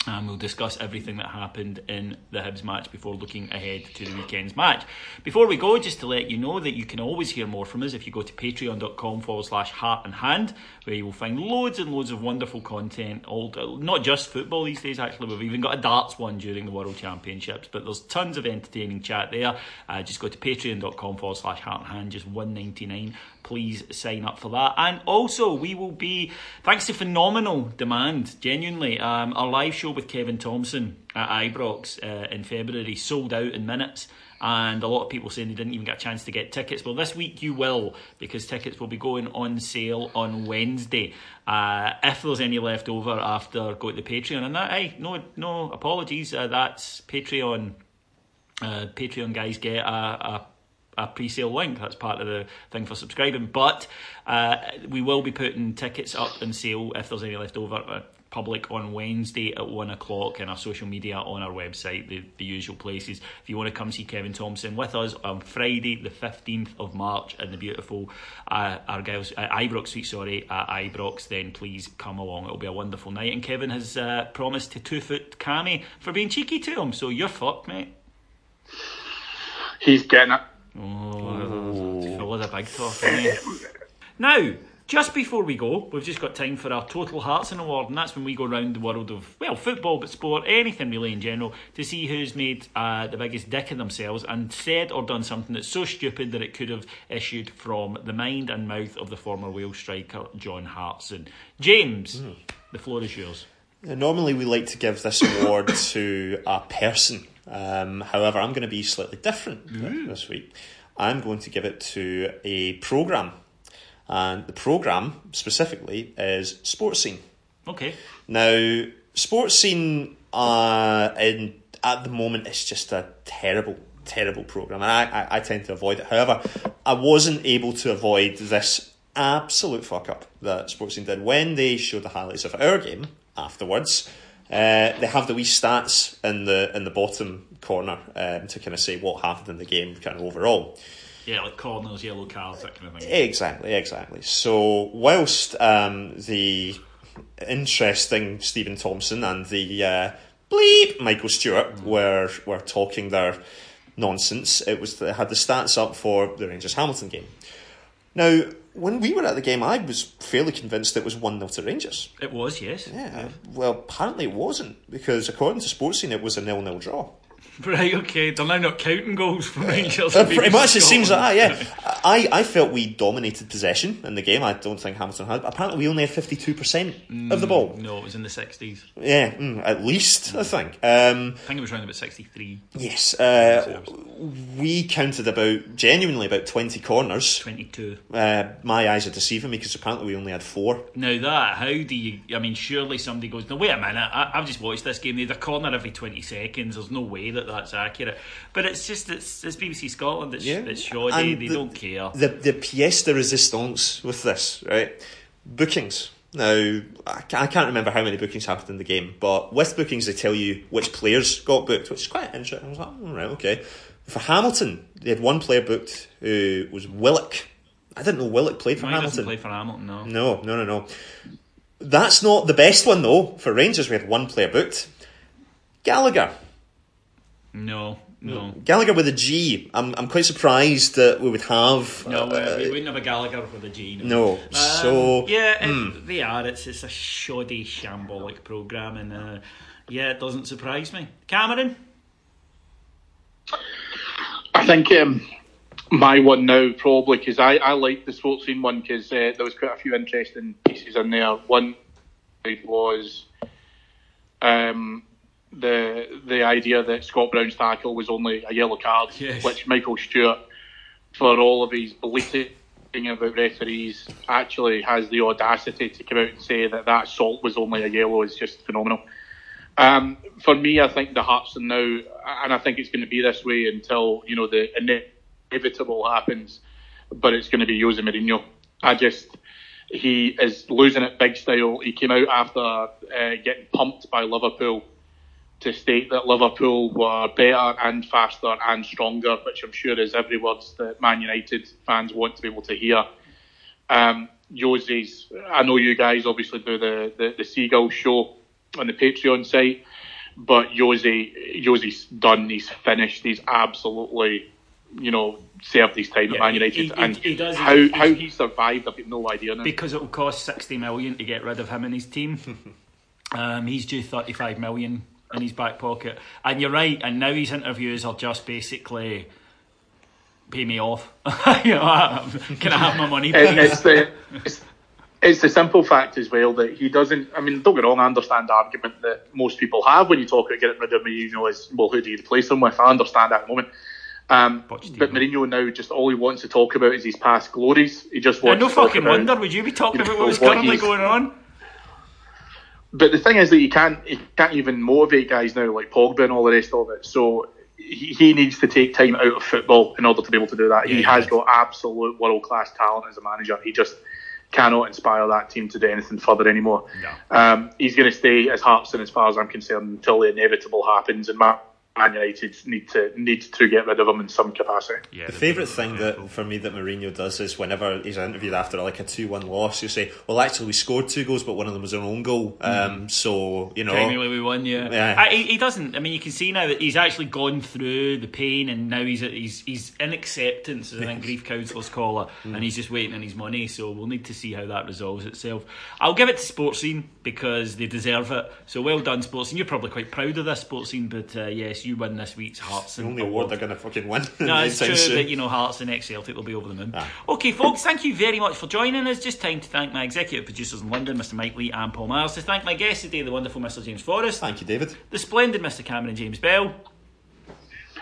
And we'll discuss everything that happened in the Hibs match before looking ahead to the weekend's match. Before we go, just to let you know that you can always hear more from us if you go to patreon.com forward slash heart and hand, where you will find loads and loads of wonderful content, all, not just football these days, actually. We've even got a darts one during the World Championships, but there's tons of entertaining chat there. Uh, just go to patreon.com forward slash heart and hand, just one dollar ninety-nine. Please sign up for that. And also, we will be, thanks to phenomenal demand, genuinely, um, our live show with Kevin Thompson at Ibrox uh, in February sold out in minutes. And a lot of people saying they didn't even get a chance to get tickets. Well, this week you will, because tickets will be going on sale on Wednesday. Uh, if there's any left over after, go to the Patreon. And that, hey, no, no apologies. Uh, that's Patreon. Uh, Patreon guys get a... a a pre-sale link. That's part of the thing for subscribing, but uh, we will be putting tickets up in sale if there's any left over uh, public on Wednesday at one o'clock, and our social media on our website, the, the usual places. If you want to come see Kevin Thompson with us on Friday the fifteenth of March in the beautiful uh, Argyle's, uh, Ibrox Suite, sorry, at Ibrox, then please come along. It'll be a wonderful night, and Kevin has uh, promised to two-foot Cammy for being cheeky to him, so you're fucked, mate. He's getting it. Oh, to fill with a big talk. Now, just before we go, we've just got time for our Total Hearts and Award, and that's when we go round the world of, well, football, but sport, anything really in general, to see who's made uh, the biggest dick of themselves and said or done something that's so stupid that it could have issued from the mind and mouth of the former Wales striker John Hartson. James, mm. the floor is yours. Normally we like to give this award to a person. Um, however, I'm going to be slightly different mm. this week. I'm going to give it to a programme. And the programme, specifically, is Sports Scene. Okay. Now, Sports Scene, uh, in, at the moment, it's just a terrible, terrible programme. And I, I, I tend to avoid it. However, I wasn't able to avoid this absolute fuck-up that Sports Scene did. When they showed the highlights of our game afterwards... Uh, they have the wee stats in the in the bottom corner um, to kind of say what happened in the game kind of overall. Yeah, like corners, yellow cards, that kind of thing. Exactly, exactly. So whilst um, the interesting Stephen Thompson and the uh, bleep Michael Stewart mm. were were talking their nonsense, it was they had the stats up for the Rangers Hamilton game. Now, when we were at the game, I was fairly convinced it was one nil to Rangers. It was, yes. Yeah. Well, apparently it wasn't, because according to Sports Scene, it was a nil nil draw. Right, okay. They're now not counting goals for Rangers. Uh, pretty much, it seems like that, yeah. I, I felt we dominated possession in the game. I don't think Hamilton had. Apparently, we only had fifty-two percent mm, of the ball. No, it was in the sixties. Yeah, mm, at least, mm. I think. Um, I think it was around about sixty-three. Yes. Uh, we counted about, genuinely, about twenty corners. twenty-two. Uh, my eyes are deceiving me, because apparently we only had four. Now that, how do you... I mean, surely somebody goes, no, wait a minute, I, I've just watched this game. They had a corner every twenty seconds. There's no way that that's accurate. But it's just, it's, it's B B C Scotland, it's, yeah. it's shoddy, and they the, don't care. The the pièce de résistance with this, right? Bookings. Now, I can't remember how many bookings happened in the game, but with bookings they tell you which players got booked, which is quite interesting. I was like, all right, okay. For Hamilton, they had one player booked who was Willock. I didn't know Willock played for Hamilton. He doesn't play for Hamilton, no. No, no, no, no. That's not the best one, though. For Rangers, we had one player booked. Gallagher. No, no. Gallagher with a G. I'm I'm quite surprised that we would have... No, uh, we wouldn't have a Gallagher with a G. No, no. Um, so... Yeah, mm. they are. It's it's a shoddy, shambolic programme, and uh, yeah, it doesn't surprise me. Cameron? I think... Um... My one now, probably, because I, I like the Sports Scene one, because uh, there was quite a few interesting pieces in there. One was um, the the idea that Scott Brown's tackle was only a yellow card, yes. which Michael Stewart, for all of his blatant thing about referees, actually has the audacity to come out and say that that assault was only a yellow is just phenomenal. Um, for me, I think the Hearts are now, and I think it's going to be this way until, you know, the... And the inevitable happens, but it's going to be Jose Mourinho. I just, he is losing it big style. He came out after uh, getting pumped by Liverpool to state that Liverpool were better and faster and stronger, which I'm sure is every word that Man United fans want to be able to hear. Um, Jose's, I know you guys obviously do the, the, the Seagull show on the Patreon site, but Jose, Jose's done, he's finished, he's absolutely... you know, served his time yeah, at Man United. He, he, and he does, how, he, how he survived, I've got no idea now. Because it will cost sixty million to get rid of him and his team. um, he's due thirty-five million in his back pocket. And you're right, and now his interviews are just basically, pay me off. you know, can I have my money, please? It, it's, the, it's, it's the simple fact as well that he doesn't, I mean, don't get wrong, I understand the argument that most people have when you talk about getting rid of me, you know, is, well, who do you replace him with? I understand that at the moment. Um, but Mourinho now, just all he wants to talk about is his past glories. He just wants. No to fucking about, wonder. Would you be talking about what was what currently going on? But the thing is that you can't, you can't even motivate guys now like Pogba and all the rest of it. So he, he needs to take time out of football in order to be able to do that. Yeah, he has got absolute world class talent as a manager. He just cannot inspire that team to do anything further anymore. Yeah. Um, he's going to stay as Hearts, and as far as I'm concerned, until the inevitable happens. And Matt. Man United need to need to get rid of him in some capacity. Yeah, the favourite thing that for me that Mourinho does is whenever he's interviewed after like a two one loss, he'll say, well, actually we scored two goals but one of them was an own goal. Mm. Um, so, you know... Technically we won, yeah. yeah. I, he doesn't... I mean, you can see now that he's actually gone through the pain, and now he's he's, he's in acceptance, as I think grief counsellors call it, mm. and he's just waiting on his money, so we'll need to see how that resolves itself. I'll give it to Sports Scene because they deserve it. So well done, Sports Scene. You're probably quite proud of this, Sports Scene, but uh, yes, you win this week's Hearts. The only award they're going to fucking win. No, it's true soon. That, you know, Hearts and ex-Celtic will be over the moon. Ah. Okay, folks, thank you very much for joining us. Just time to thank my executive producers in London, Mister Mike Lee and Paul Myers. To thank my guests today, the wonderful Mister James Forrest. Thank you, David. The splendid Mister Cameron James Bell.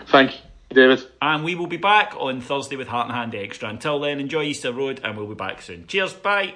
Thank you, David. And we will be back on Thursday with Heart and Hand Extra. Until then, enjoy Easter Road, and we'll be back soon. Cheers, bye.